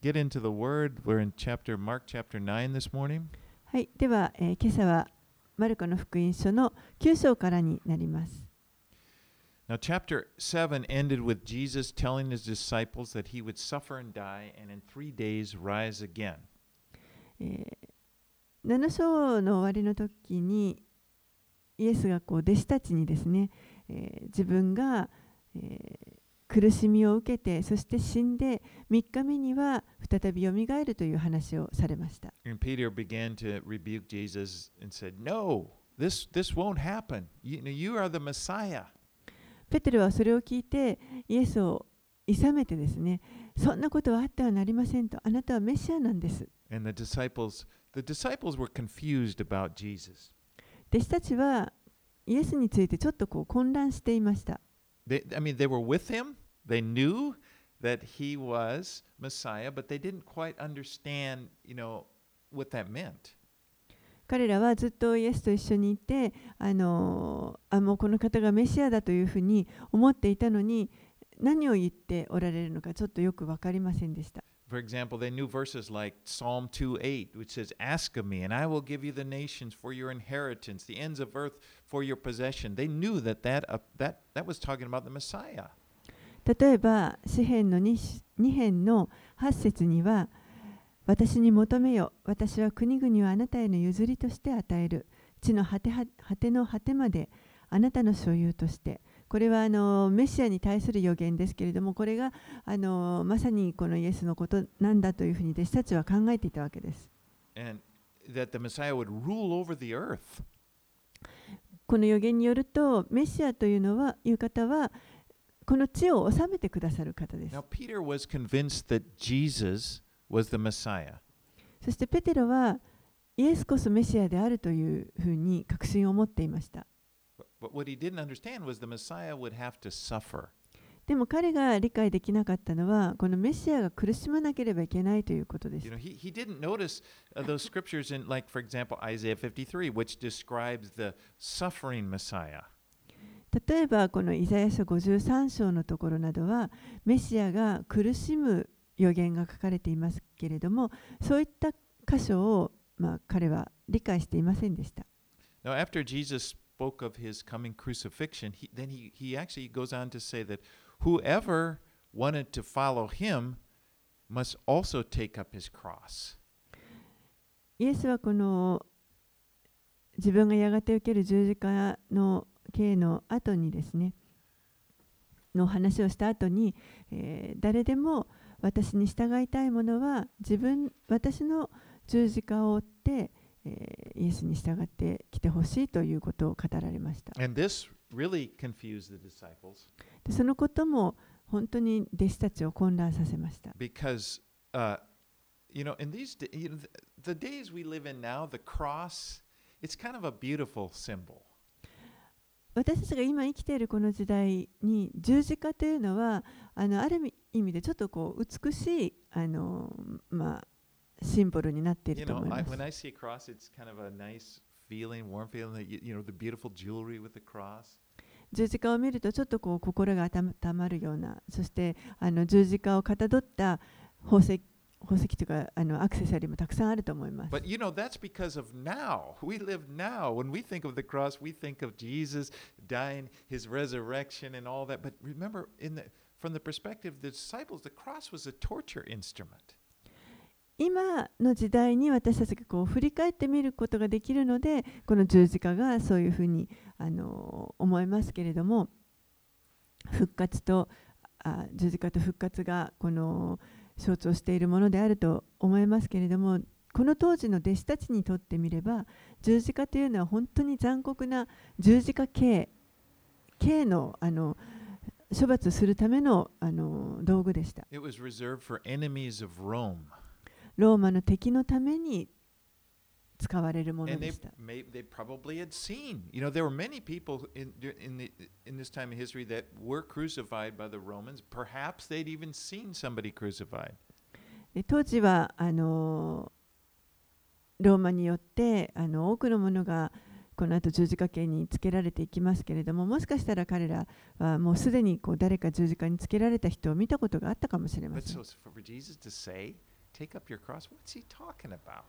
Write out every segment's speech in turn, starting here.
get into the Word. We're in Mark chapter 9 this morning. はい、では、今朝はマルコの福音書の9章からになります。Now, chapter 7 ended with Jesus telling his disciples that he would suffer and die and in 3 days rise again. 7章の終わりの時にイエスがこう弟子たちにですね、自分が、苦しみを受けて、そして死んで、3日目には再びよみがえるという話をされました。Peter began to rebuke Jesus and said, "No, this won't happen. You are the Messiah." ペテロはそれを聞いて、イエスを諌めてですね、そんなことはあってはなりませんと、あなたはメシアなんです。And the disciples were confused about Jesus. 弟子たちはイエスについてちょっとこう混乱していました。They were with him. They knew that he was Messiah, but they didn't quite understand, what that meant. 彼らはずっとイエスと一緒にいて、もうこの方がメシアだというふうに思っていたのに、何を言っておられるのかちょっとよく分かりませんでした。For example, they knew verses like Psalm 2:8, which says, "Ask of me, and I will give you the nations for your inheritance, the ends of earth for your possession." They knew that was talking about the Messiah. 例えば、詩編の2編の8節には、私に求めよ、私は国々をあなたへの譲りとして与える、地の果ての果てまであなたの所有として。これはメシアに対する予言ですけれども、これがまさにこのイエスのことなんだというふうに弟子たちは考えていたわけです。この予言によると、メシアという方は、この地を治めてくださる方です。そしてペテロは、イエスこそメシアであるというふうに確信を持っていました。But what he didn't understand was the Messiah would have to suffer. でも彼が理解できなかったのは、このメシアが苦しまなければいけないということです。He didn't notice those scriptures in, like for example, Isaiah 53, which describes the suffering Messiah. 例えばこのイザヤ書53章のところなどは、メシアが苦しむ予言が書かれていますけれども、そういった箇所を彼は理解していませんでした。Now after Jesus.spoke of his coming crucifixion, then he actually goes on to say that whoever wanted to follow him must also take up his cross. イエスはこの自分がやがて受ける十字架の刑の後にですね、の話をした後に、誰でも私に従いたいものは私の十字架を追ってイエスに従ってきてほしいということを語られました。そのことも本当に弟子たちを混乱させました。Because, in these the days we live in now, the cross, it's kind of a beautiful symbol. 私たちが今生きているこの時代に十字架というのはある意味でちょっとこう美しいシンボルになっていると思います。When I see a cross, it's kind of a nice feeling, warm feeling. The beautiful jewelry with the cross. 十字架を見るとちょっとこう心が温まるような、そして十字架をかたどった宝石とかアクセサリーもたくさんあると思います。But that's because of now. We live now. When we think of the cross, we think of Jesus dying, his resurrection, and all that. But remember, from the perspective of the disciples, the cross was a torture instrument.今の時代に私たちがこう振り返ってみることができるので、この十字架がそういうふうに思いますけれども、十字架と復活がこの象徴しているものであると思いますけれども、この当時の弟子たちにとってみれば、十字架というのは本当に残酷な十字架刑の処罰するための道具でした。It was reserved for enemies of Rome.ローマの敵のために使われるものでした。当時はローマによって多くのものがこの後十字架刑につけられていきますけれども、もしかしたら彼らはもうすでに誰か十字架につけられた人を見たことがあったかもしれません。Take up your cross. What's he talking about?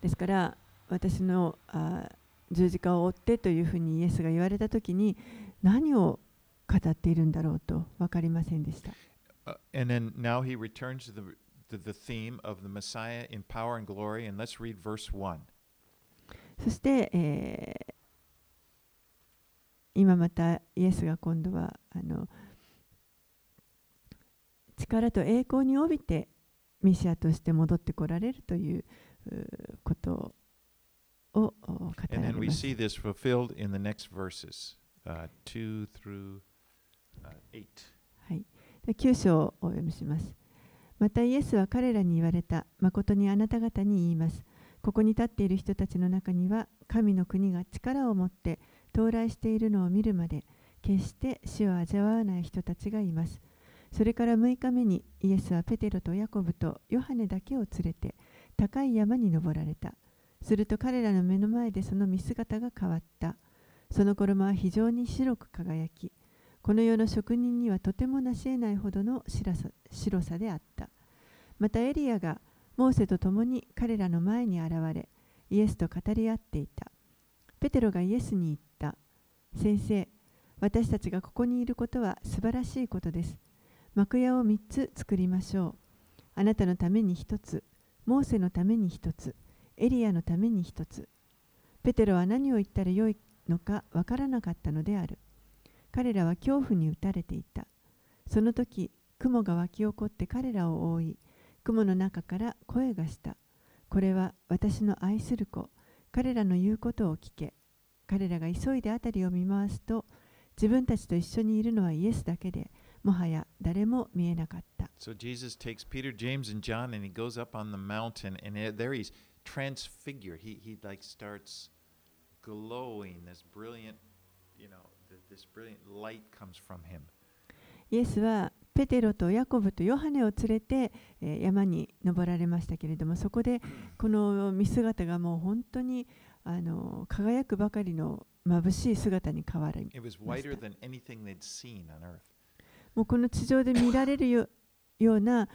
ですから私の十字架を追ってというふうにイエスが言われたときに何を語っているんだろうと分かりませんでした。And then now he returns to the theme of the Messiah in power and glory, and let's read verse 1. そして、今またイエスが今度は力と栄光に帯びてミシアとして戻ってこられるということを語られます。はい。9章をお読みします。またイエスは彼らに言われた。誠にあなた方に言います。ここに立っている人たちの中には、神の国が力を持って到来しているのを見るまで、決して死を味わわない人たちがいます。それから6日目にイエスはペテロとヤコブとヨハネだけを連れて高い山に登られた。すると彼らの目の前でその見姿が変わった。その衣は非常に白く輝き、この世の職人にはとてもなし得ないほどの白さであった。またエリアがモーセと共に彼らの前に現れ、イエスと語り合っていた。ペテロがイエスに言った。先生、私たちがここにいることは素晴らしいことです。幕屋を3つ作りましょう。あなたのために1つ、モーセのために1つ、エリアのために1つ。ペテロは何を言ったらよいのかわからなかったのである。彼らは恐怖に打たれていた。その時、雲が湧き起こって彼らを覆い、雲の中から声がした。これは私の愛する子、彼らの言うことを聞け。彼らが急いで辺りを見回すと、自分たちと一緒にいるのはイエスだけで、もはや誰も見えなかった。So Jesus takes Peter, James, and John, and he goes up on the mountain, and there he's transfigured. He like starts glowing. This brilliant, you know, this brilliant light comes from him. イエスはペテロとヤコブとヨハネを連れて山に登られましたけれども、そこでこの見姿がもう本当に輝くばかりの眩しい姿に変わりました。It was whiter than anything they'd seen on earth.もうこの地上で見られるような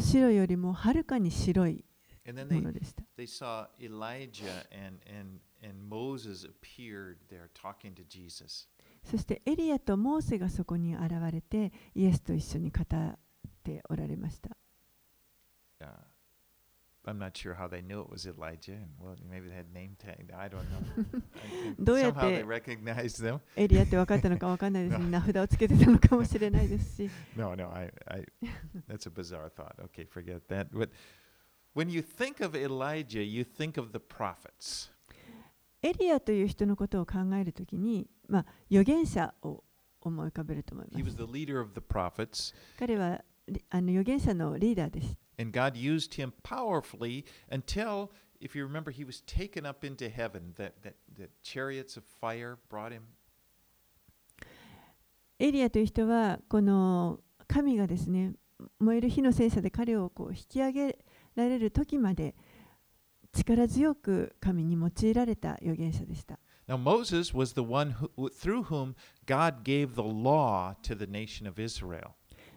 白よりもはるかに白いものでした。They saw Elijah and Moses appeared there talking to Jesus. そしてエリアとモーセがそこに現れてイエスと一緒に語っておられました。I'm not sure how they knew it was Elijah. Well, maybe they had name tag. I don't know. Somehow they recognized them. エリアって分かったのか分かんないです。名札をつけてたのかもしれないですし。No, that's a bizarre thought. Okay, forget that. But when you think of Elijah, you think of the prophets. エリアという人のことを考えるときに、預言者を思い浮かべると思います。He was the leader of the prophets. 彼は預言者のリーダーでした。And God used him powerfully until, if you remember, he was taken up into heaven. That chariots of fire brought him. エリアという人はこの神がですね、燃える火の戦車で彼をこう引き上げられる時まで力強く神に用いられた預言者でした。Now Moses was the one through whom God gave the law to the nation of Israel.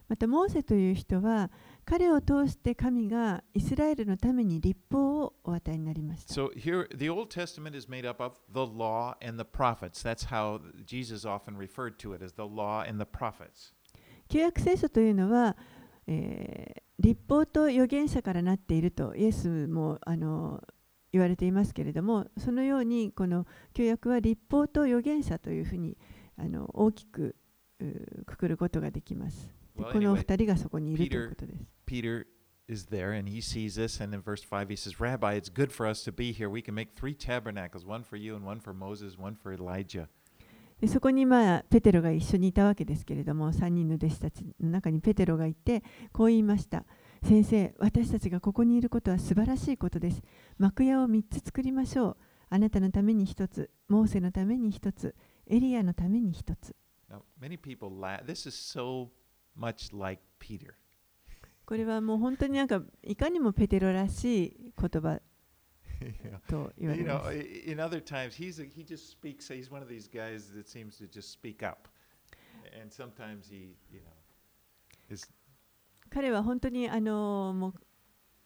またモーセという人は彼を通して神がイスラエルのために立法をお与えになりました。So here the Old Testament is made up of the law and the prophets. That's how Jesus often referred to it as the law and the prophets. 旧約聖書というのは、立法と預言者からなっているとイエスも言われていますけれども、そのようにこの旧約は立法と預言者というふうに大きくくくることができます。この2人がそこにいるということです。Peter is there and he sees this, and in verse 5 he says, Rabbi, it's good for us to be here. We can make 3 tabernacles, one for you and one for Moses, one for Elijah. でそこにペテロが一緒にいたわけですけれども、3人の弟子たちの中にペテロがいて、こう言いました。先生、私たちがここにいることは素晴らしいことです。幕屋を3つ作りましょう。あなたのために1つ、モーセのために1つ、エリアのために1つ。Now, many people laugh. This is so much like Peter. これはもう本当にいかにもペテロらしい言葉と言われます。In other times, he just speaks. He's one of these guys that seems to just speak up, and sometimes he, you know, is. 彼は本当にもう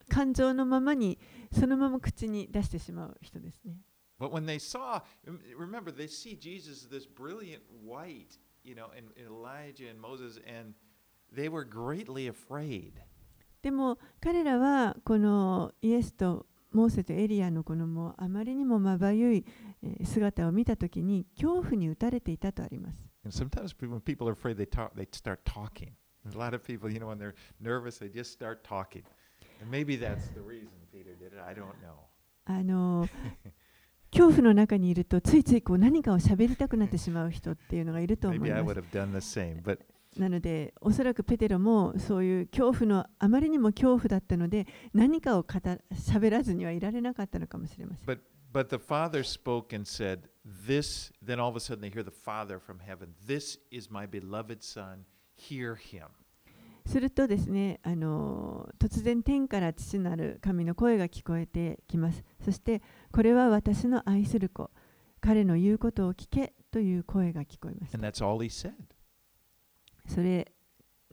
感情のままにそのまま口に出してしまう人ですね。But when they saw, remember, they see Jesus this brilliant white, you know, and Elijah and Moses, and they were greatly afraid. でも彼らはこのイエスとモーセとエリアのこのもうあまりにもまばゆい姿を見たときに恐怖に打たれていたとあります。Sometimes when people are afraid, they start talking. A lot of people, you know, when they're nervous, they just start talking. And maybe that's the reason Peter did it. I don't know. 恐怖の中にいるとついついこう何かを喋りたくなってしまう人っていうのがいると思います。なのでおそらくペテロもそういう恐怖のあまりにも恐怖だったので何かを喋らずにはいられなかったのかもしれません。But the Father spoke and said, "This." Then all of a sudden they hear the Father from heaven. This is my beloved Son. Hear him. するとですね、突然天から父なる神の声が聞こえてきます。そしてこれは私の愛する子、彼の言うことを聞けという声が聞こえます。And that's all he said. それ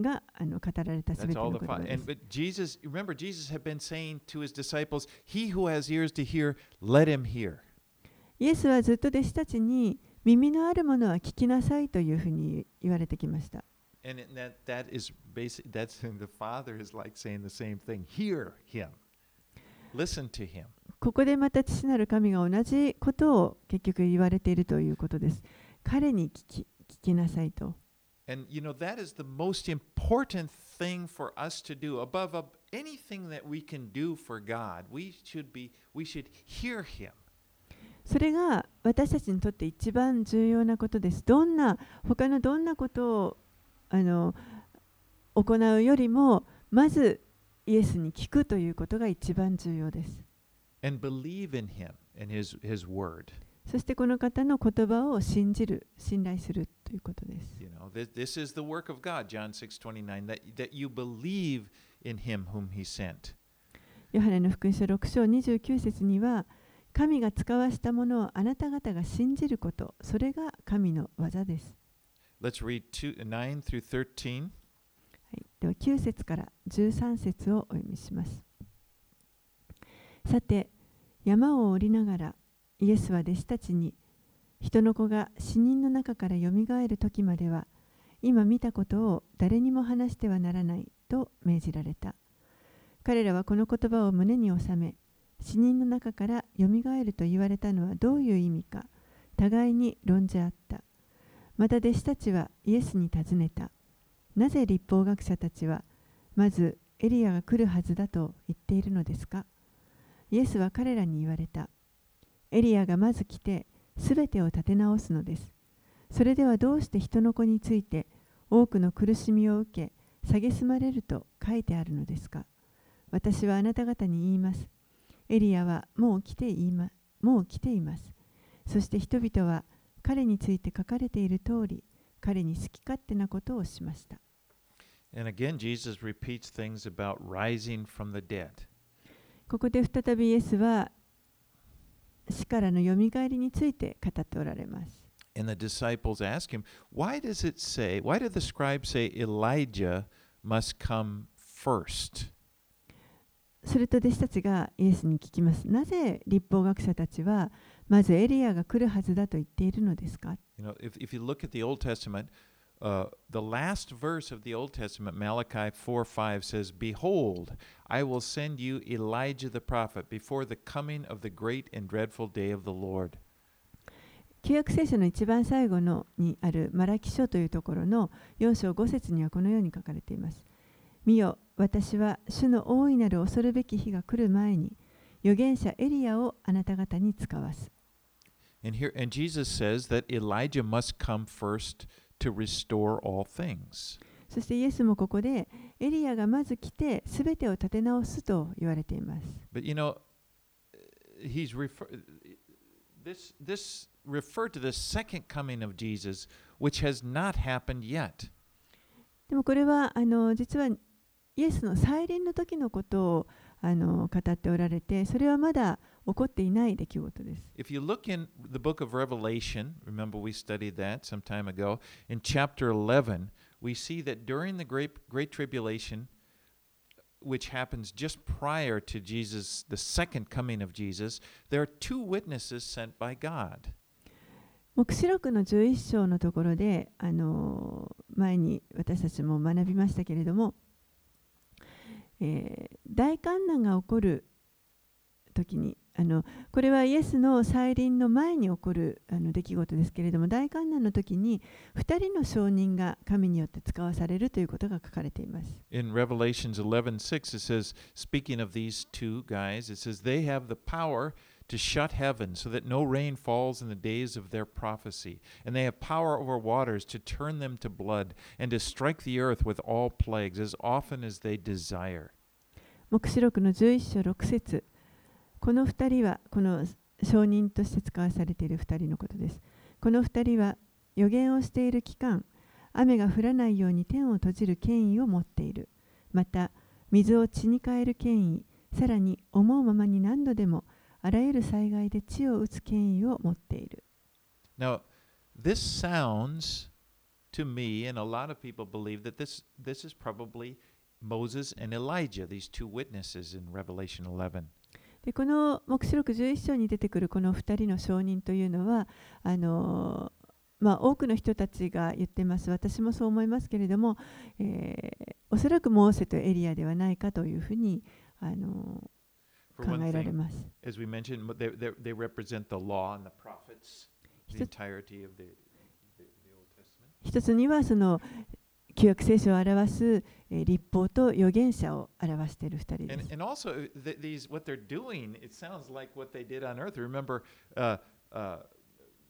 が語られたすべての言葉です。But Jesus, remember, Jesus had been saying to his disciples, "He who has ears to hear, let him hear." イエスはずっと弟子たちに耳のあるものは聞きなさいというふうに言われてきました。And that is basically that's the Father is like saying the same thing. Hear him, listen to him. ここでまた父なる神が同じことを結局言われているということです。彼に聞きなさいと。And you know that is the most important thing for us to do above anything that we can do for God. We should hear him.それが私たちにとって一番重要なことです。他のどんなことを行うよりもまずイエスに聞くということが一番重要です。And believe in him and his word. そしてこの方の言葉を信頼するということです。You know, this is the work of God, John 6:29, that you believe in him whom he sent. ヨハネの福音書6章29節には神が使わしたものをあなた方が信じること、それが神の技です。Let's read 9 through 13. はい、では9節から13節をお読みします。さて、山を降りながら、イエスは弟子たちに、人の子が死人の中からよみがえる時までは、今見たことを誰にも話してはならないと命じられた。彼らはこの言葉を胸に収め、死人の中からよみがえると言われたのはどういう意味か、互いに論じ合った。また弟子たちはイエスに尋ねた。なぜ律法学者たちはまずエリアが来るはずだと言っているのですか。イエスは彼らに言われた。エリアがまず来てすべてを立て直すのです。それではどうして人の子について多くの苦しみを受け蔑まれると書いてあるのですか。私はあなた方に言います。エリアはもう来ています。そして人々は彼について書かれている通り、彼に好き勝手なことをしました。ここで再びイエスは死からのよみがえりについて語っておられます。すると弟子たちがイエスに聞きます。なぜ律法学者たちはまずエリアが来るはずだと言っているのですか。If you look at the Old Testament, the last verse of the Old Testament, Malachi 4:5 says, "Behold, I will send you Elijah the prophet before the coming of the great and dreadful day of the Lord." 旧約聖書の一番最後のにあるマラキ書というところの4章5節にはこのように書かれています。見よ、私は主の大いなる恐るべき日が来る前に、預言者エリアをあなた方に使わす。And Jesus says that Elijah must come first to restore all things. そしてイエスもここでエリアがまず来てすべてを立て直すと言われています。But you know, this referred to the second coming of Jesus, which has not happened yet. でもこれは実はイエスの再臨の時のことを語っておられて、それはまだ起こっていない出来事です。If you look in the book of Revelation, remember we studied that some time ago, in chapter 11, we see that during the great tribulation, which happens just prior to Jesus, the second coming of Jesus, there are two witnesses sent by God. 黙示録の11章のところで、前に私たちも学びましたけれども、大患難が起こる時に、これはイエスの再臨の前に起こる出来事ですけれども、大患難の時に2人の証人が神によって使わされるということが書かれています。In Revelation 11:6 it says, speaking of these two guys, it says they have the power to shut heaven so that no rain falls in the days of their prophecy, and they have power over waters to turn them to blood and to strike the earth with all plagues as often as they desire. 黙示録の11章6節。この2人は、この証人として使わされている2人のことです。この2人は、予言をしている期間、雨が降らないように天を閉じる権威を持っている。また、水を血に変える権威、さらに思うままに何度でも、あらゆる災害で地を打つ権威を持っている。Now, this sounds to me, and a lot of people believe that this is probably Moses and Elijah, these two witnesses in Revelation 11.でこの黙示録11章に出てくるこの2人の証人というのは多くの人たちが言ってます。私もそう思いますけれども、おそらくモーセとエリアではないかというふうに考えられます。一つにはその旧約聖書を表す律法と預言者を表している2人です。And also these what they're doing, it sounds like what they did on earth. Remember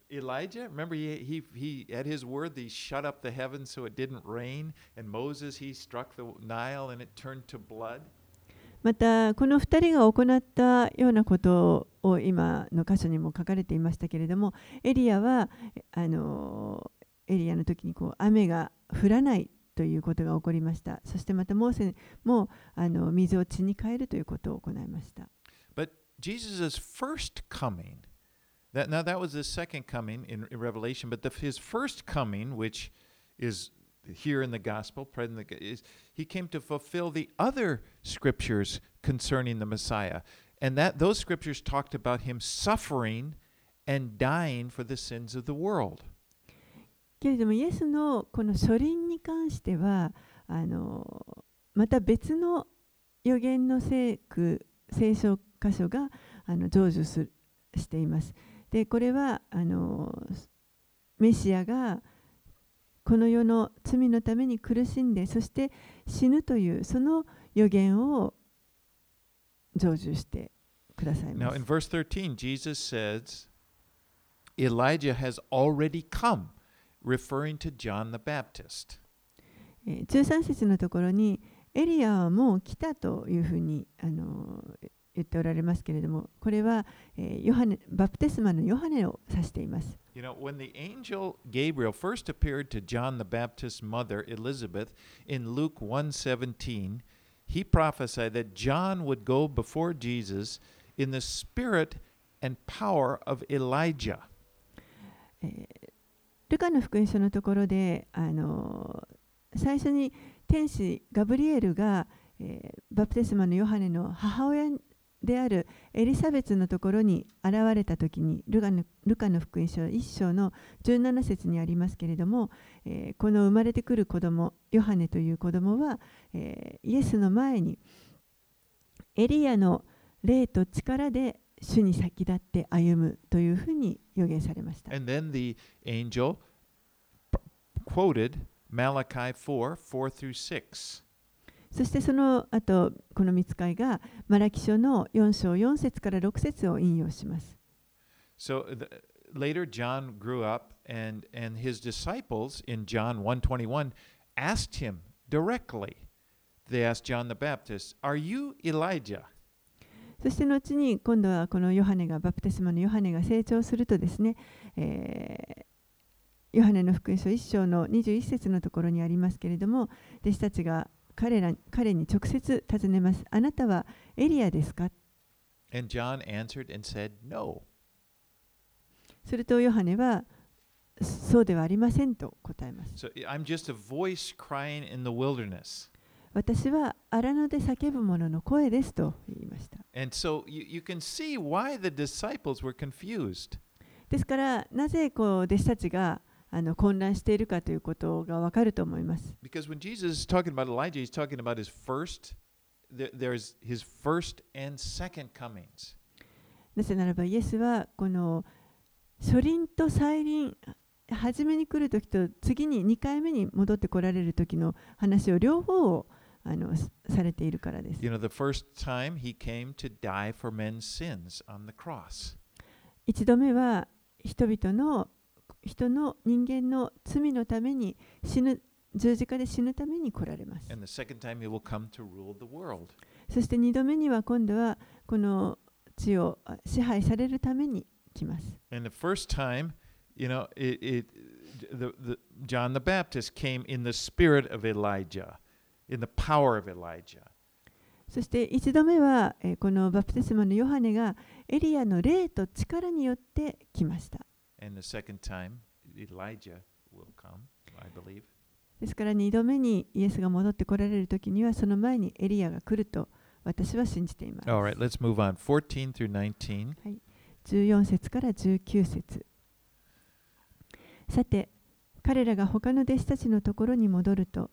Elijah? Remember he at his word they shut up the heavens so it didn't rain, and Moses he struck the Nile and it turned to blood. またこの2人が行ったようなことを今の箇所にも書かれていましたけれども、エリアはエリアの時に雨が降らない。ということが起こりました。そしてまたモーセも水を血に変えるということを行いました。But Jesus' first coming, now that was his second coming in Revelation, but his first coming, which is here in the gospel, he came to fulfill the other scriptures concerning the Messiah, and that those scriptures talked about him suffering and dying for the sins of the world.けれどもイエスのこの初臨に関してはまた別の預言の聖書箇所が成就しています。でこれはメシアがこの世の罪のために苦しんでそして死ぬというその預言を成就してくださいます。Now in verse 13, Jesus says, Elijah has already come.Referring to John the Baptist. 13節のところにエリアはもう来たというふうに言っておられますけれども、これはバプテスマのヨハネを指しています。You know, when the angel Gabriel first appeared to John the Baptist's mother Elizabeth in Luke 1:17, he prophesied that John would go before Jesus in the spirit and power of Elijah.ルカの福音書のところで最初に天使ガブリエルが、バプテスマのヨハネの母親であるエリサベツのところに現れたときにルカの福音書1章の17節にありますけれども、この生まれてくる子供ヨハネという子供は、イエスの前にエリアの霊と力で主に先立って歩むというふうに予言されました。And then the angel quoted Malachi 4:4-6. そしてその後、この御使いがマラキ書の4章4節から6節を引用します。So later John grew up and his disciples in John 1:21 asked him directly. They asked John the Baptist, "Are you Elijah?そして後に今度はこのバプテスマのヨハネが成長するとですね、ヨハネの福音書1章の21節のところにありますけれども、弟子たちが彼に直接尋ねます。あなたはエリアですか？ And John answered and said, No. するとヨハネはそうではありませんと答えます。So, I'm just a voice crying in the wilderness. 私は荒野で叫ぶ者の声ですと言いました。And so you can see why the disciples were confused. ですからなぜこう弟子たちが混乱しているかということがわかると思います。Because when Jesus is talking about Elijah, he's talking about his first and second comings. なぜならばイエスはこの初臨と再臨、初めに来るときと次に2回目に戻ってこられるときの話を両方をされているからです。一度目は人間の罪のために十字架で死ぬために来られます。そして二度目には今度はこの地を支配されるために来ます。You know, John the Baptist came in the spirit of Elijah, in the power of Elijah. そして一度目はこのバプテスマのヨハネがエリアの霊と力によって来ました。And the second time, Elijah will come, I believe. ですから二度目にイエスが戻ってこられるときにはその前にエリアが来ると私は信じています。All right, let's move on. 14 through 19. はい、14節から19節。さて、彼らが他の弟子たちのところに戻ると、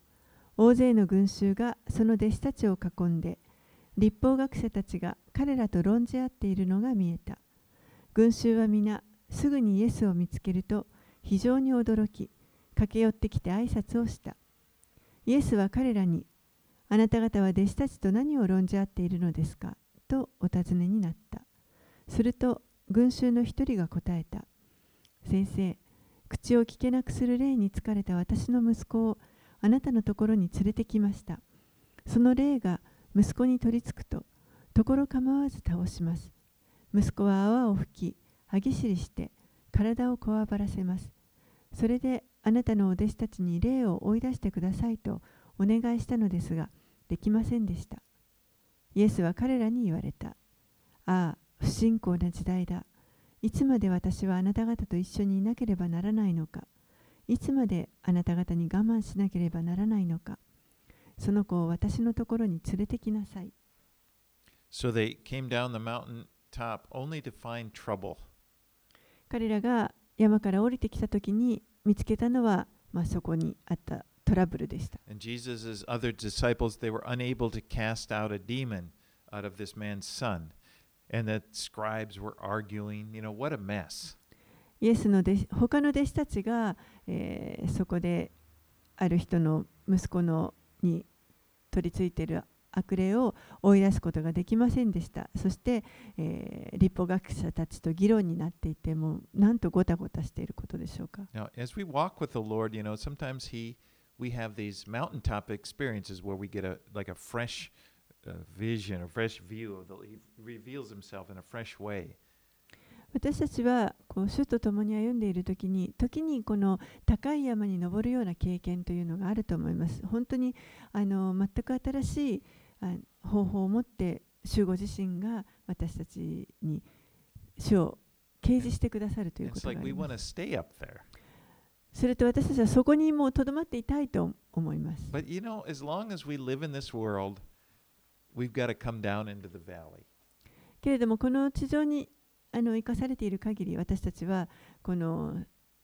大勢の群衆がその弟子たちを囲んで、律法学者たちが彼らと論じ合っているのが見えた。群衆は皆、すぐにイエスを見つけると、非常に驚き、駆け寄ってきて挨拶をした。イエスは彼らに、あなた方は弟子たちと何を論じ合っているのですかとお尋ねになった。すると、群衆の一人が答えた。先生、口を聞けなくする霊に疲れた私の息子をあなたのところに連れてきました。その霊が息子に取りつくと、ところ構わず倒します。息子は泡を吹き、歯ぎしりして、体をこわばらせます。それであなたのお弟子たちに霊を追い出してくださいとお願いしたのですが、できませんでした。イエスは彼らに言われた。ああ、不信仰な時代だ。いつまで私はあなた方と一緒にいなければならないのか。いつまであなた方に我慢しなければならないのか。その子を私のところに連れてきなさい。彼らが山から降りてきたときに見つけたのは、そこにあったトラブルでした。イエスの他の弟子たちはunable to cast out a demon out of this man's son。And the scribes were arguing, you know, what a mess. イエスの他の弟子たちが、そこである人の息子に取り付いている悪霊を追い出すことができませんでした。そして、律法学者たちと議論になっていても、なんとごたごたしていることでしょうか。Now, as we walk with the Lord, you know, sometimes we have these mountaintop experiences where we get like a fresh vision, a fresh view of He reveals Himself in a fresh way. 私たちはこう主と共に歩んでいる時にこの高い山に登るような経験というのがあると思います。本当に全く新しい方法を持って主ご自身が私たちに主を啓示してくださるということがあります。すると私たちはそこにもうとどまっていたいと思います。But you know, as long as we live in this world,けれどもこの地上に生かされている限り私たちはこの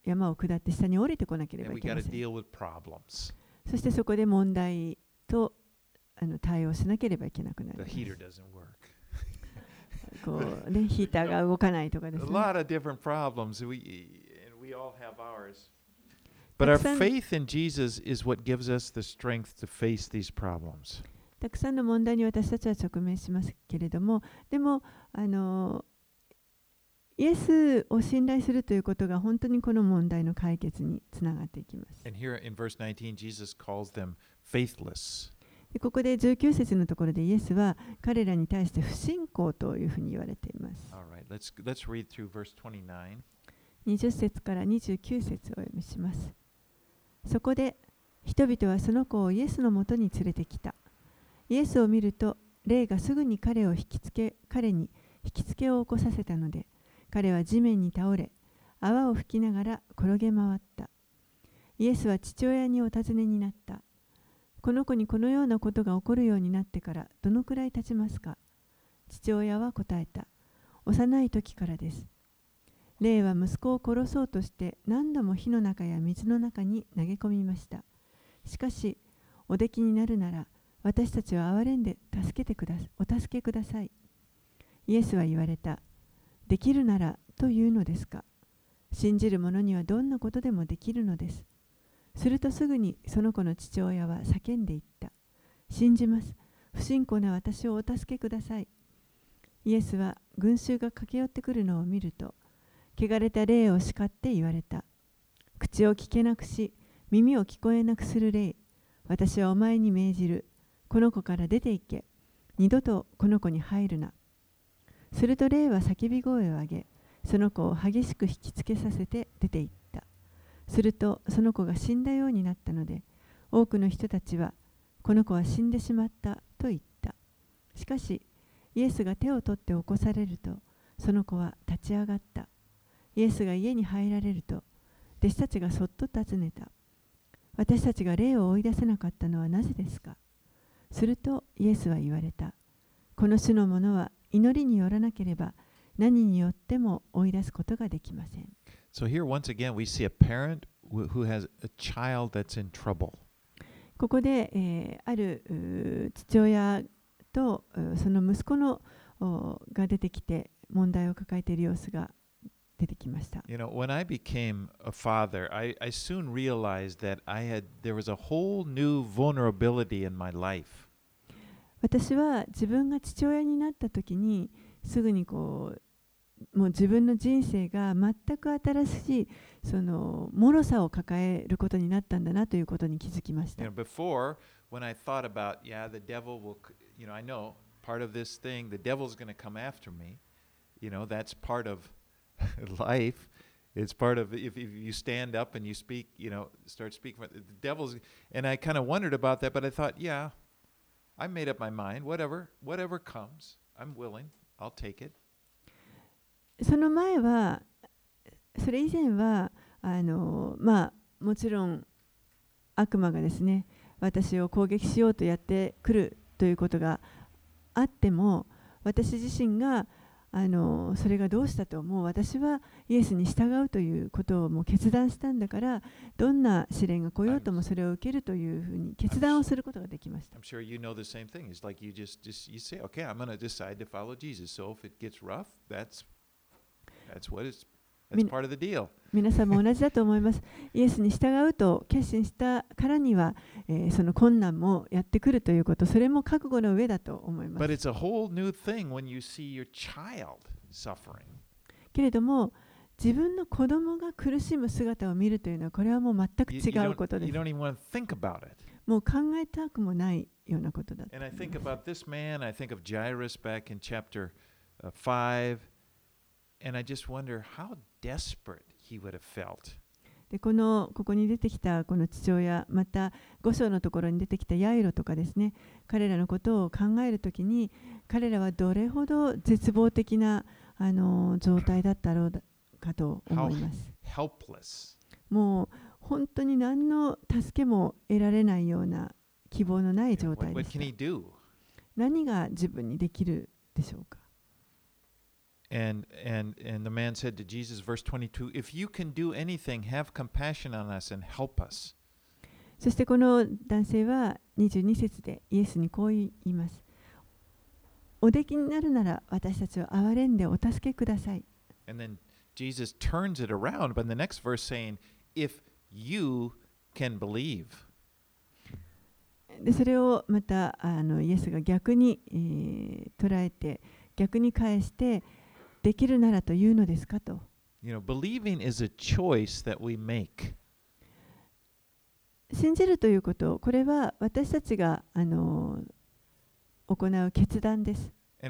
山を下って下に降りてこなければいけません。そしてそこで問題と対応しなければいけなくなります。こうね、ヒーターが動かないとかですね。But our faith in Jesus is what gives us the strength to face these problems.たくさんの問題に私たちは直面しますけれども、でもイエスを信頼するということが本当にこの問題の解決につながっていきます。ここで19節のところでイエスは彼らに対して不信仰というふうに言われています。20節から29節をお読みします。そこで人々はその子をイエスのもとに連れてきた。イエスを見ると、霊がすぐに彼に引きつけを起こさせたので、彼は地面に倒れ、泡を吹きながら転げ回った。イエスは父親にお尋ねになった。この子にこのようなことが起こるようになってからどのくらい経ちますか。父親は答えた。幼い時からです。霊は息子を殺そうとして何度も火の中や水の中に投げ込みました。しかし、お出来になるなら私たちは憐れんでお助けください。イエスは言われた。できるならというのですか。信じる者にはどんなことでもできるのです。するとすぐにその子の父親は叫んでいった。信じます。不信仰な私をお助けください。イエスは群衆が駆け寄ってくるのを見ると、汚れた霊を叱って言われた。口を聞けなくし、耳を聞こえなくする霊。私はお前に命じる。この子から出て行け。二度とこの子に入るな。すると霊は叫び声を上げ、その子を激しく引きつけさせて出て行った。するとその子が死んだようになったので、多くの人たちは、この子は死んでしまったと言った。しかし、イエスが手を取って起こされると、その子は立ち上がった。イエスが家に入られると、弟子たちがそっと尋ねた。私たちが霊を追い出せなかったのはなぜですか。するとイエスは言われた。この種のものは祈りによらなければ何によっても追い出すことができません。So here once again we see a parent who has a child that's in trouble. ここで、ある父親とその息子のが出てきて問題を抱えている様子が出てきました。You know, when I became a father, I soon realized that there was a whole new vulnerability in my life. 私は自分が父親になった時にすぐにもう自分の人生が全く新しいその脆さを抱えることになったんだなということに気づきました。You know, before when I thought about, yeah, the devil will, you know, I know part of this thing, the devil's going to come after me. You know, that's part of life. It's part of if you stand up and you speak, you know, start speaking the devil's. And I kind of wondered about that, but I thought, yeah, I made up my mind. Whatever comes, I'm willing. I'll take it. それ以前はもちろん悪魔がですね、私を攻撃しようとやってくるということがあっても、私自身がそれがどうしたともう私はイエスに従うということをもう決断したんだから、どんな試練が来ようともそれを受けるというふうに決断をすることができました。皆さんも同じだと思います。イエスに従うと決心したからには、その困難もやってくるということ、それも覚悟の上だと思います。けれども、自分の子供が苦しむ姿を見るというのは、これはもう全く違うことです。もう考えたくもないようなことだと思います。And I just wonder how desperate he would have felt. でここに出てきたこの父親、また5章のところに出てきたヤイロとかですね、彼らのことを考えるときに、彼らはどれほど絶望的な状態だったろうかと思います。もう本当に何の助けも得られないような希望のない状態です。何が自分にできるでしょうか。And the man said to Jesus, verse 22, if you can do anything, have compassion on us and help us. そしてこの男性は22節でイエスにこう言います。おできになるなら私たちを憐れんでお助けください。And then Jesus turns it around, but in the next verse saying, if you can believe. でそれをまたイエスが逆に、捉えて、逆に返して、できるならというのですかと。信じるということ、これは私たちが行う決断です。そ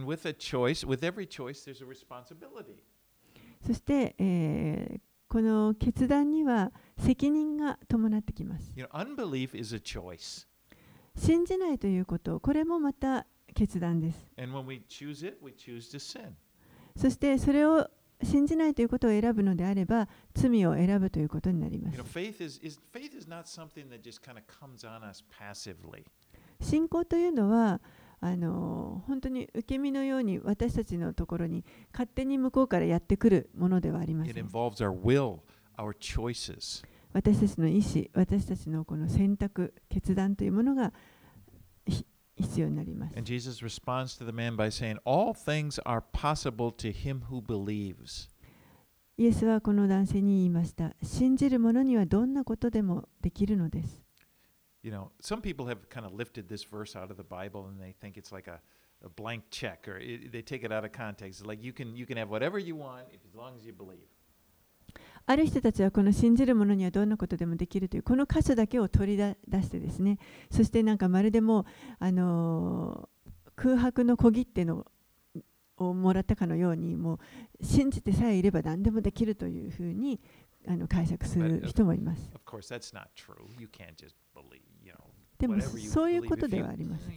して、この決断には責任が伴ってきます。信じないということ、これもまた決断です。そしてそれを信じないということを選ぶのであれば、罪を選ぶということになります。信仰というのは、本当に受け身のように私たちのところに勝手に向こうからやってくるものではありません。私たちの意思、私たちのこの選択、決断というものが必要になります。イエスはこの男性に言いました。信じる者にはどんなことでもできるのです。You know, some people have kind of lifted this verse out of the Bible and they think it's like a blank check, or they take it out of context. It's like you can have whatever you want as long as you believe. ある人たちはこの信じる者にはどんなことでもできるというこの箇所だけを取り出してですね、そしてなんかまるでもう空白の小切手のをもらったかのように、もう信じてさえいれば何でもできるというふうに解釈する人もいます。でもそういうことではありません。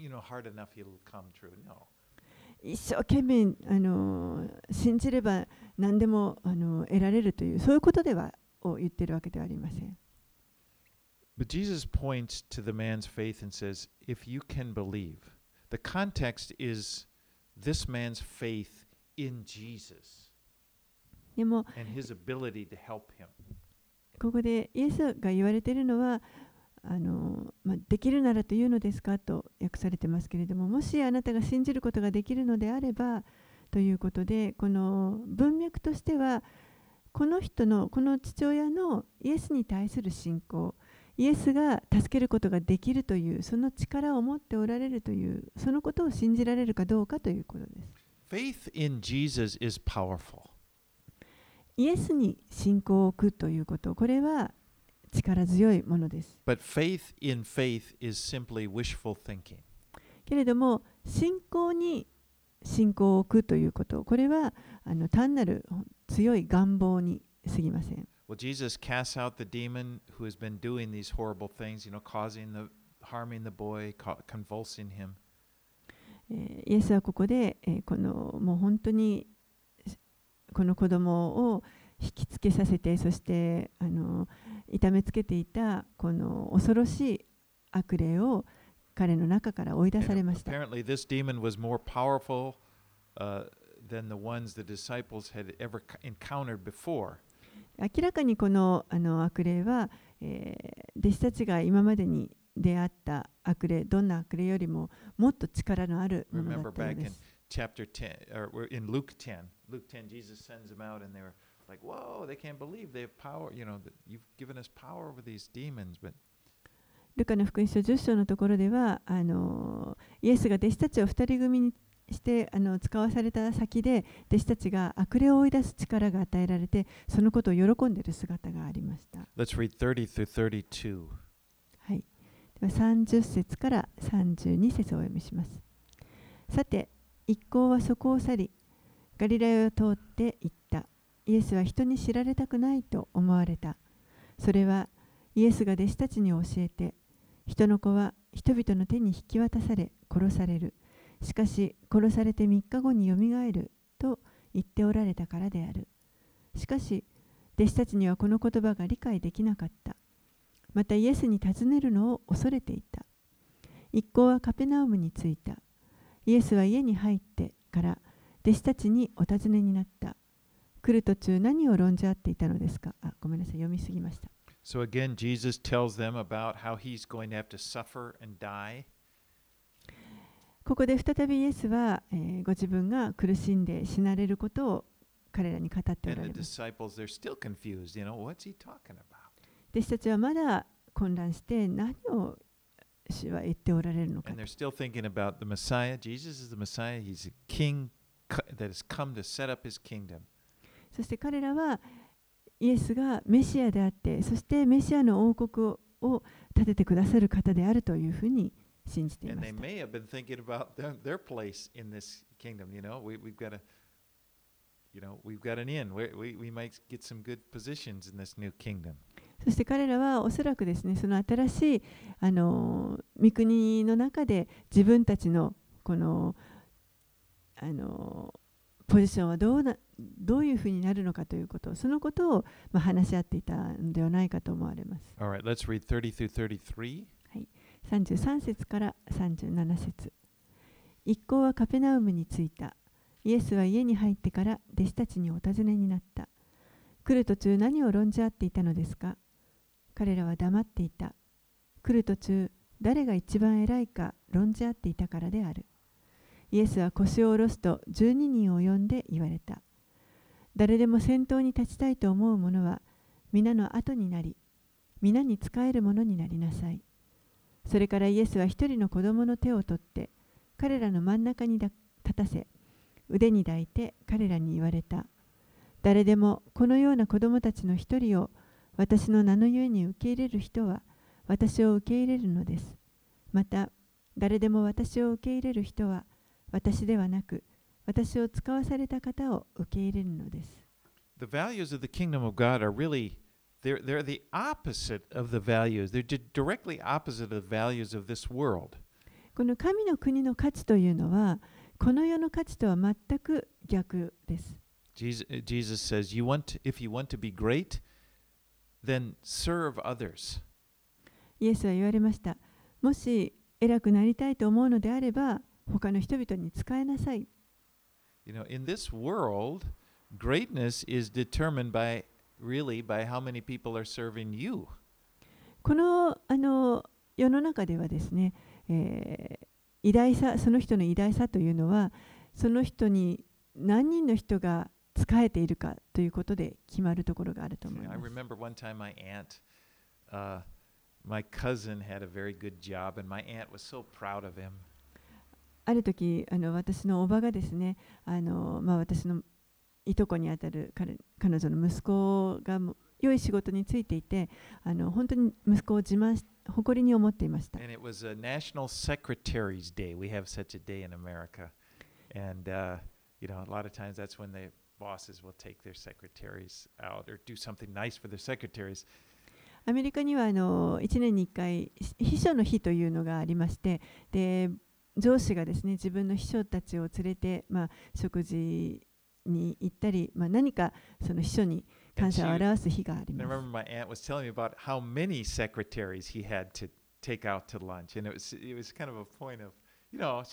一生懸命信じれば何でも得られるという、そういうことではを言っているわけではありません。But Jesus points to the man's faith and says, "If you can believe." The context is this man's faith in Jesus. でもここでイエスが言われているのは、できるならというのですかと訳されてますけれども、もしあなたが信じることができるのであればということで、この文脈としてはこの人のこの父親のイエスに対する信仰、イエスが助けることができるというその力を持っておられるという、そのことを信じられるかどうかということです。 Faith in Jesus is powerful。イエスに信仰を置くということ、これは力強いものです。But faith in faith is simply wishful thinking。けれども、信仰に信仰を置くということ、これは単なる強い願望に過ぎません。Well, Jesus casts out the demon who has been doing these horrible things, harming the boy, convulsing him。イエスはここで、このもう本当にこの子供を引きつけさせて、そして痛めつけていたこの恐ろしい悪霊を彼の中から追い出されました。Apparently this demon was more powerful than the ones the disciples had ever encountered before. 明らかにこの悪霊は、弟子たちが今までに出会った悪霊、どんな悪霊よりももっと力のあるものだったのです。Chapter 10 or in Luke 10, Jesus sends them out and they're like, "Whoa, they can't believe they have power, you've given us power over these demons." But ルカの福音書10章のところでは、イエスが弟子たちを2人組にして使わされた先で、弟子たちが悪霊を追い出す力が与えられて、そのことを喜んでいる姿がありました。Let's read 30 through 32. はい。では30節から32節をお読みします。さて、一行はそこを去り、ガリラヤを通って行った。イエスは人に知られたくないと思われた。それはイエスが弟子たちに教えて、人の子は人々の手に引き渡され殺される。しかし殺されて3日後によみがえると言っておられたからである。しかし弟子たちにはこの言葉が理解できなかった。またイエスに尋ねるのを恐れていた。一行はカペナウムに着いた。イエスは家に入ってから弟子たちにお尋ねになった。来る途中何を論じ合っていたのですか。ごめんなさい、読みすぎました。So again, Jesus tells them about how he's going to have to suffer and die. ここで再びイエスは、ご自分が苦しんで死なれることを彼らに語っておられます。弟子たちはまだ混乱して何を主は言っておられるのか。そして彼らはイエスがメシアであって、そしてメシアの王国を建ててくださる方であるというふうに信じていました。そして彼らはおそらくですね、その新しい御国の中で自分たちのこのポジションはどういうふうになるのかということ、そのことを話し合っていたのではないかと思われます。All right, let's read 30 through 33. はい、33節から37節。一行はカペナウムに着いた。イエスは家に入ってから弟子たちにお尋ねになった。来る途中何を論じ合っていたのですか。彼らは黙っていた。来る途中誰が一番偉いか論じ合っていたからである。イエスは腰を下ろすと12人を呼んで言われた。誰でも先頭に立ちたいと思う者は皆の後になり、皆に仕える者になりなさい。それからイエスは一人の子供の手を取って彼らの真ん中に立たせ、腕に抱いて彼らに言われた。誰でもこのような子供たちの一人を私の名のゆえに受け入れる人は私を受け入れるのです。また誰でも私を受け入れる人は私ではなく私を使わされた方を受け入れるのです。The values of the kingdom of God are really they're the opposite of the values. They're directly opposite of the values of this world. この神の国の価値というのはこの世の価値とは全く逆です。Jesus says, if you want to be great, then serve others. イエスは言われました。もし偉くなりたいと思うのであれば、他の人々に仕えなさい。You know, in this world, greatness is determined by how many people are serving you. この世の中ではですね、偉大さ、その人の偉大さというのは、その人に何人の人が仕えているかということで決まるところがあると思います。I remember one time my aunt, my cousin had a very good job, and my aunt was so proud of him.ある時私のおばがですね私のいとこにあたる彼女の息子が良い仕事についていて本当に息子を自慢し誇りに思っていました。And it was a National Secretary's Day. We have such a day in America. And a lot of times that's when the bosses will take their secretaries out or do something nice for their secretaries.アメリカには1年に1回秘書の日というのがありましてで上司がですね自分の秘書たちを連れて、食事に行ったり、何かその秘書に感謝を表す日があります。I remember my aunt was telling me about how many secretaries he had to take out to lunch, and it was kind of a point of,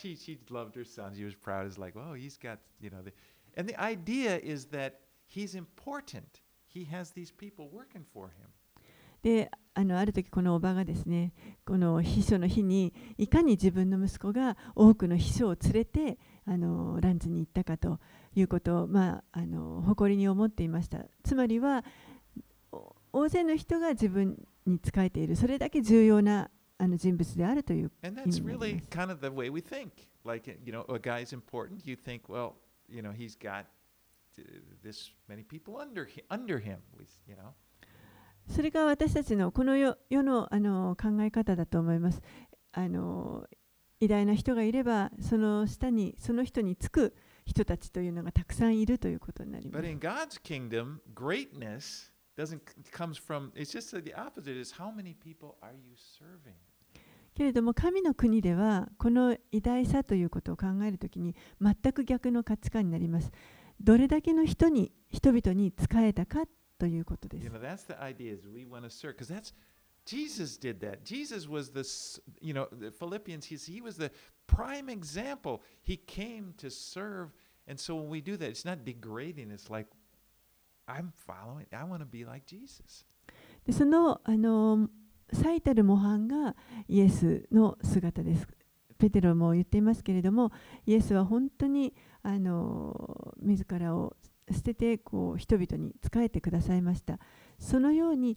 she loved her son, she was proud, it's like, oh, he's got, and the idea is that he's important, he has these people working for him.である時このおばがですねこの秘書の日にいかに自分の息子が多くの秘書を連れてランチに行ったかということを、誇りに思っていました。つまりは大勢の人が自分に仕えているそれだけ重要な人物であるという意味になります。And that's really kind of the way we think. Like, a guy's important. You think, well, he's got this many people under him,それが私たちのこの世の考え方だと思います。偉大な人がいれば、その下にその人につく人たちというのがたくさんいるということになります。But in God's kingdom, greatness doesn't comes from. It's just the opposite. Is how many people are you serving? けれども神の国ではこの偉大さということを考えるときに全く逆の価値観になります。どれだけの人々に仕えたか。ということです。That's the idea is we want to serve because that's Jesus did that. Jesus was the Philippians. He was the prime example. He came to serve, and so when we do that, it's not degrading. It's like I'm following. I want to be like Jesus. でその最たる模範がイエスの姿です。ペテロも言っていますけれども、イエスは本当に自らを捨てて人々に仕えてくださいました。そのように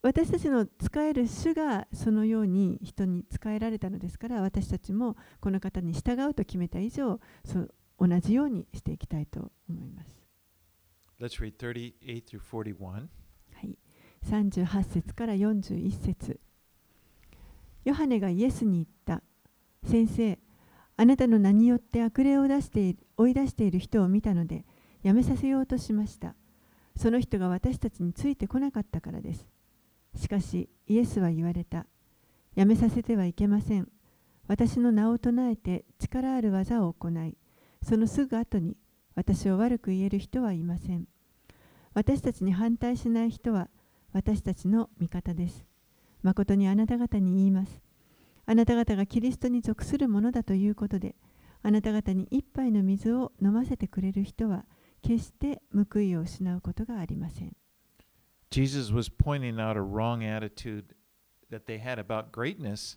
私たちの仕える主がそのように人に仕えられたのですから、私たちもこの方に従うと決めた以上、同じようにしていきたいと思います。Let's read 38 through 41. はい、38節から41節。ヨハネがイエスに言った。先生、あなたの名によって悪霊を追い出している人を見たので、やめさせようとしました。その人が私たちについてこなかったからです。しかしイエスは言われた。やめさせてはいけません。私の名を唱えて力ある技を行い、そのすぐ後に私を悪く言える人はいません。私たちに反対しない人は私たちの味方です。誠にあなた方に言います。あなた方がキリストに属するものだということで、あなた方に一杯の水を飲ませてくれる人は、決して報いを失うことがありません。Jesus was pointing out a wrong attitude that they had about greatness,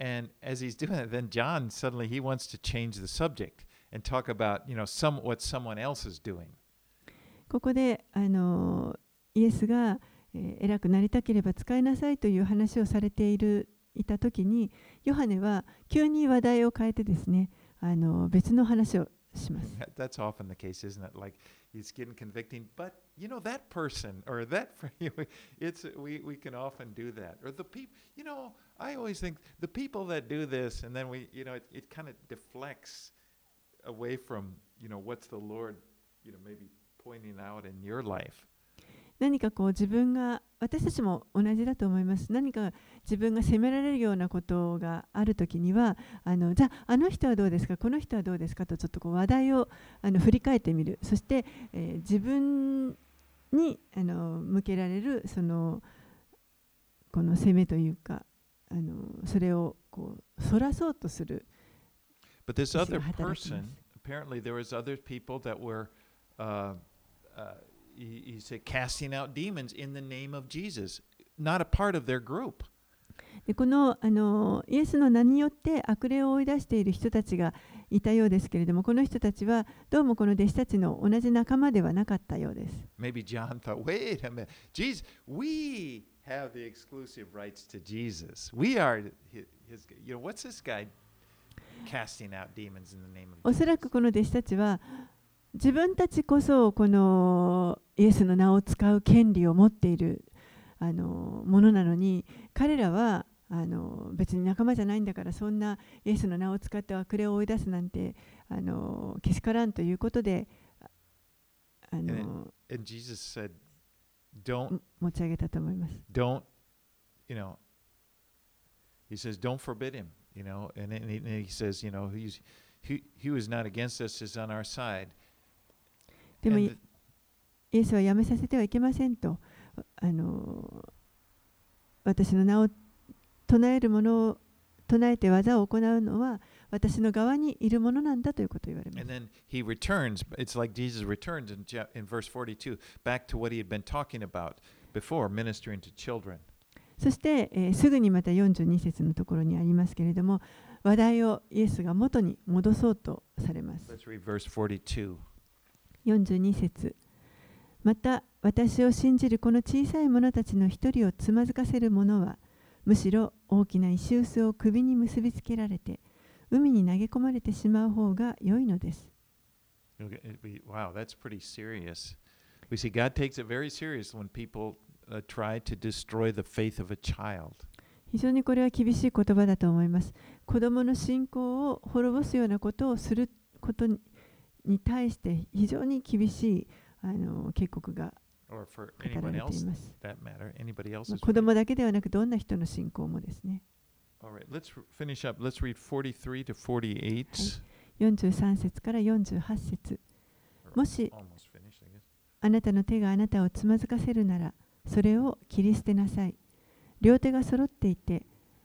and as he's doing it, then John suddenly he wants to change the subject and talk about, you know, what someone else is doing. ここでイエスが偉くなりたければ使いなさいという話をされていた時に、ヨハネは急に話題を変えてですね、別の話をします。That's often the case, isn't it? Like it's getting convicting, but you know that person or that it's we can often do that. Or the people, you know, I always think the people that do this, and then we, you know, it kind of deflects away from, you know, what's the Lord, you know, maybe pointing out in your life.何かこう自分が、私たちも同じだと思います。何か自分が責められるようなことがあるときには、じゃああの人はどうですか、この人はどうですかとちょっとこう話題を振り返ってみる。そして、自分に向けられるこの責めというか、それをこうそらそうとする。But this other person, apparently there was other people that were He said, casting out demons in the name of Jesus, not a part of their group. でこのイエスの名によって悪霊を追い出している人たちがいたようですけれども、この人たちはどうもこの弟子たちの同じ仲間ではなかったようです。Maybe John thought, wait a minute, Jesus, we have the exclusive rights to Jesus. We are his, you know, what's this guy casting out demons in the name of Jesus? おそらくこの弟子たちは自分たちこそこのイエスの名を使う権利を持っているものなのに、彼らは別に仲間じゃないんだから、そんなイエスの名を使って悪霊を追い出すなんてけしからんということで持ち上げたと思います。Don't, you know, he says, don't forbid him, you know, and he says, you know, he was not against us, is on our side.でもイエスはやめさせてはいけませんと、私の名を唱えて技を行うのは私の側にいるものなんだということを言われます。And then he returns. It's like Jesus returns in verse 42 back to what he had been talking about before, ministering to children. そして、すぐにまた42節のところにありますけれども、話題をイエスが元に戻そうとされます。Let's read verse 42.42節、また私を信じるこの小さい者たちの一人をつまずかせる者は、むしろ大きな石臼を首に結びつけられて海に投げ込まれてしまう方が良いのです。Wow, that's pretty serious. We see God takes it very serious when people try to destroy the faith of a child.非常にこれは厳しい言葉だと思います。子供の信仰を滅ぼすようなことをすることに対して非常に厳しい警告が語られています。子供だけではなく、どんな人の信仰もですね。43節から48節。もしあなたの手があなたをつまずかせるなら、それを切り捨てなさい。両手が揃っていて、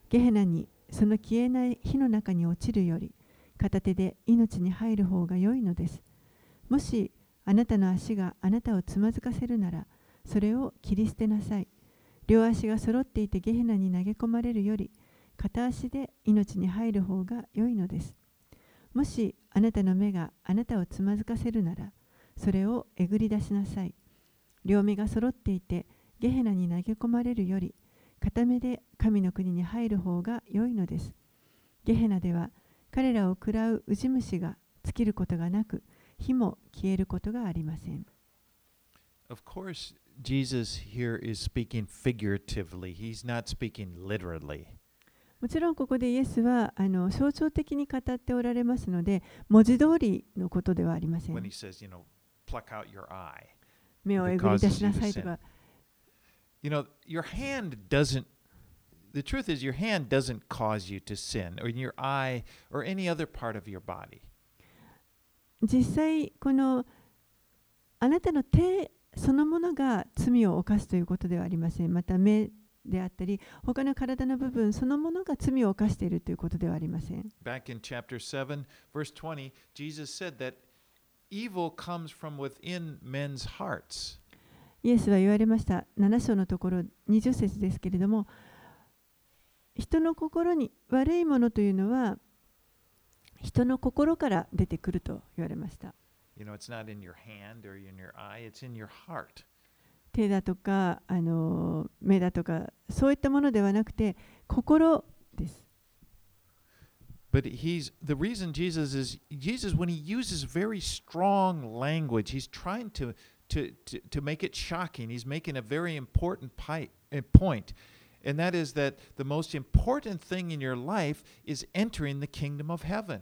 ゲヘナにその消えない火の中に落ちるより、片手で命に入る方が良いのです。もしあなたの足があなたをつまずかせるなら、それを切り捨てなさい。両足が揃っていてゲヘナに投げ込まれるより、片足で命に入る方が良いのです。もしあなたの目があなたをつまずかせるなら、それをえぐり出しなさい。両目が揃っていてゲヘナに投げ込まれるより、片目で神の国に入る方が良いのです。ゲヘナでは、彼らを食らうウジ虫が尽きることがなく、火も消えることがありません。Of course, Jesus here is speaking figuratively. He's not speaking literally. もちろんここでイエスは象徴的に語っておられますので、文字通りのことではありません。When he says, you know, pluck out your eye. 目をえぐり出しなさいとか。You know, your hand doesn't.The truth is, your hand doesn't cause you to sin, or your eye, or any other part of your body. 実際このあなたの手そのものが罪を犯すということではありません。また目であったり他の体の部分そのものが罪を犯しているということではありません。Back in chapter 7, verse 20, Jesus said that evil comes from within men's hearts. イエスは言われました。7章のところ20節ですけれども、人の心に悪いものというのは人の心から出てくると言われました。手だとか目だとかそういったものではなくて心です。But he's the reason Jesus when he uses very strong language, he's trying to make it shocking. He's making a very important point, and that is that the most important thing in your life is entering the kingdom of heaven.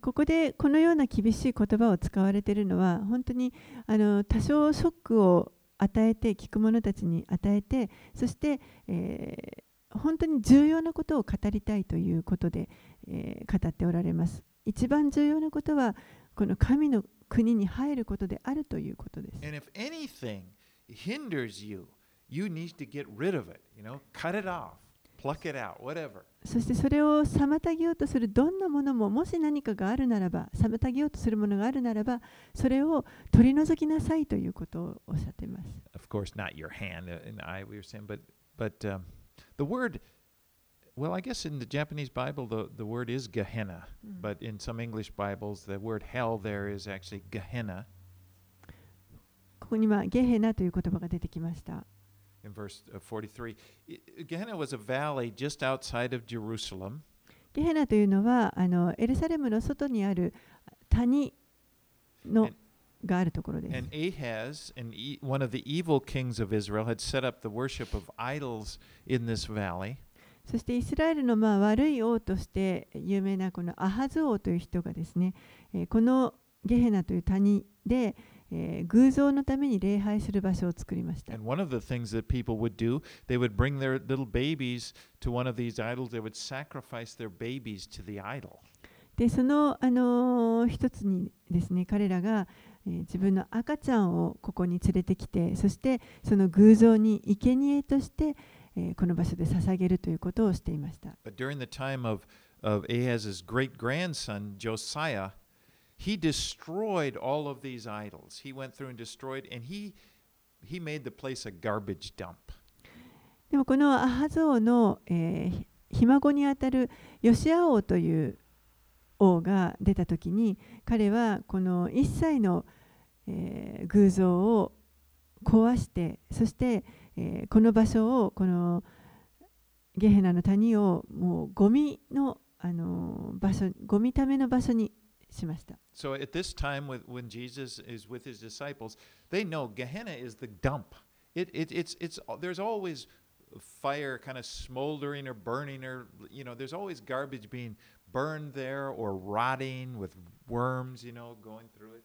ここでこのような厳しい言葉を使われているのは本当に多少ショックを与えて聞く者たちに与えてそして、本当に重要なことを語りたいということで、語っておられます。一番重要なことはこの神の国に入ることであるということです。And if anything hinders you, you need to get rid of it. You know, cut it off.そしてそれを妨げようとするどんなものももし何かがあるならば妨げようとするものがあるならばそれを取り除きなさいということをおっしゃっています。Of course, not your hand and eye, we were saying, but the word, well, I guess in the Japanese Bible the word is Gehenna, but in some English Bibles the word hell there is actually Gehenna. ここに今ゲヘナという言葉が出てきました。In verse 43, Gehenna was a valley just outside of Jerusalem. Gehenna というのはエルサレムの外にある谷のがあるところです。And Ahaz, one of the evil kings of Israel, had set up the worship of idols in this valley. そしてイスラエルの悪い王として有名なこのアハズ王という人がですね、このゲヘナという谷で偶像のために礼拝する場所を作りました。And one of the things that people would do, they would bring their little babies to one of these idols. They would sacrifice their babies to the idol. で、その一つにですね、彼らが自分の赤ちゃんをここに連れてきて、そしてその偶像に生贄としてこの場所で捧げるということをしていました。But during the time of Ahaz's great-grandson Josiah.He destroyed all of these idols. He went through and destroyed, and he made the place a garbage dump. でもこのアハズ王の、ひ孫にあたるヨシア王という王が出たときに、彼はこの一切の、偶像を壊して、そして、この場所をこのゲヘナの谷をもうゴミの、場所、ゴミための場所に。So at this time, when Jesus is with his disciples, they know Gehenna is the dump. It's there's always fire, kind of smoldering or burning, or you know, there's always garbage being burned there or rotting with worms, you know, going through it.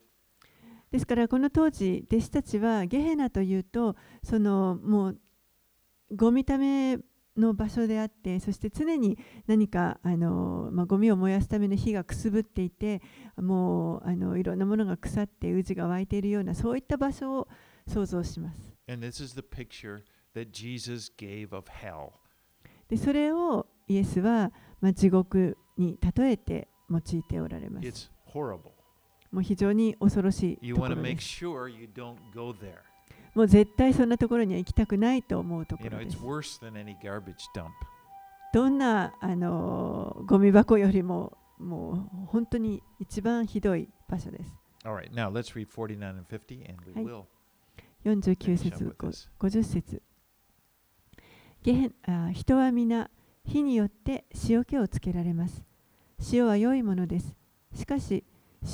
ですからこの当時弟子たちはゲヘナというとそのもうゴミための場所であって、そして常に何かゴミを燃やすための火がくすぶっていて、もういろんなものが腐って渦が湧いているようなそういった場所を想像します。で、それをイエスは地獄に例えて用いておられます。もう非常に恐ろしいところです。もう絶対そんなところには行きたくないと思うところです。どんなゴミ箱よりももう本当に一番ひどい場所です。Right. Now, はい、49節、50節。人は皆火によって塩気をつけられます。塩は良いものです。しかし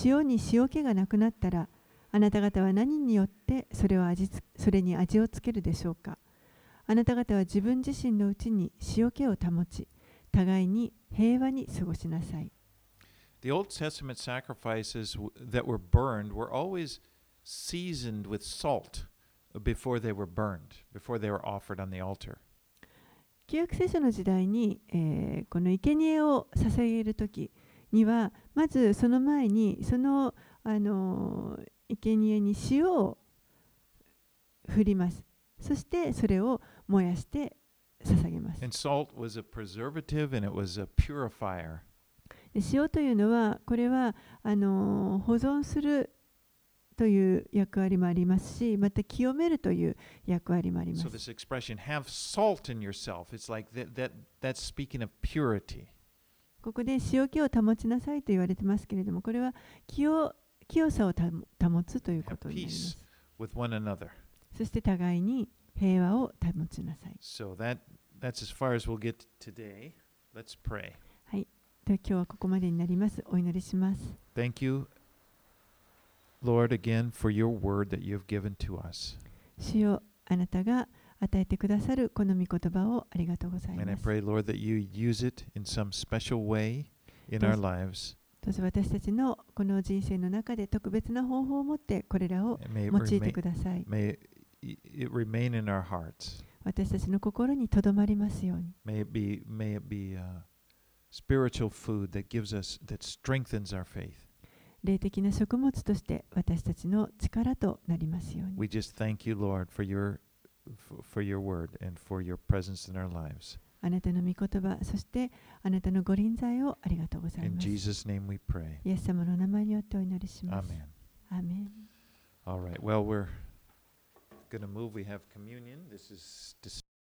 塩に塩気がなくなったらあなた方は何によってそれに味をつけるでしょうか。あなた方は自分自身のうちに塩気を保ち、互いに平和に過ごしなさい。The Old Testament sacrifices that were burned were always seasoned with salt before they were burned, before they were offered on the altar. 旧約聖書の時代に、この生贄を捧げるとき、にはまずその前にその生贄に塩を振ります。そしてそれを燃やして捧げます。塩というのはこれは保存するという役割もありますし、また清めるという役割もあります。ここで塩気を保ちなさいと言われてますけれども、これは清さを保つということになります。そして互いに平和を保ちなさい。はい。では今日はここまでになります。お祈りします。Thank you, Lord, again for your word that you've given to us. 主よ、あなたが与えてくださるこの御言葉をありがとうございます。And I pray, Lord, that you use it in some special way in our lives.どうぞ私たちのこの人生の中で特別な方法を持ってこれらを用いてください。私たちの心にとどまりますように。霊的な食物として私たちの力となりますように。We just thank you, Lord, for your word and for your presence in our lives.あなたの御言葉、そしてあなたのご臨在をありがとうございます。イエス様の名前によってお祈りします。アーメン。All right. Well, we're going to move. We have communion. This is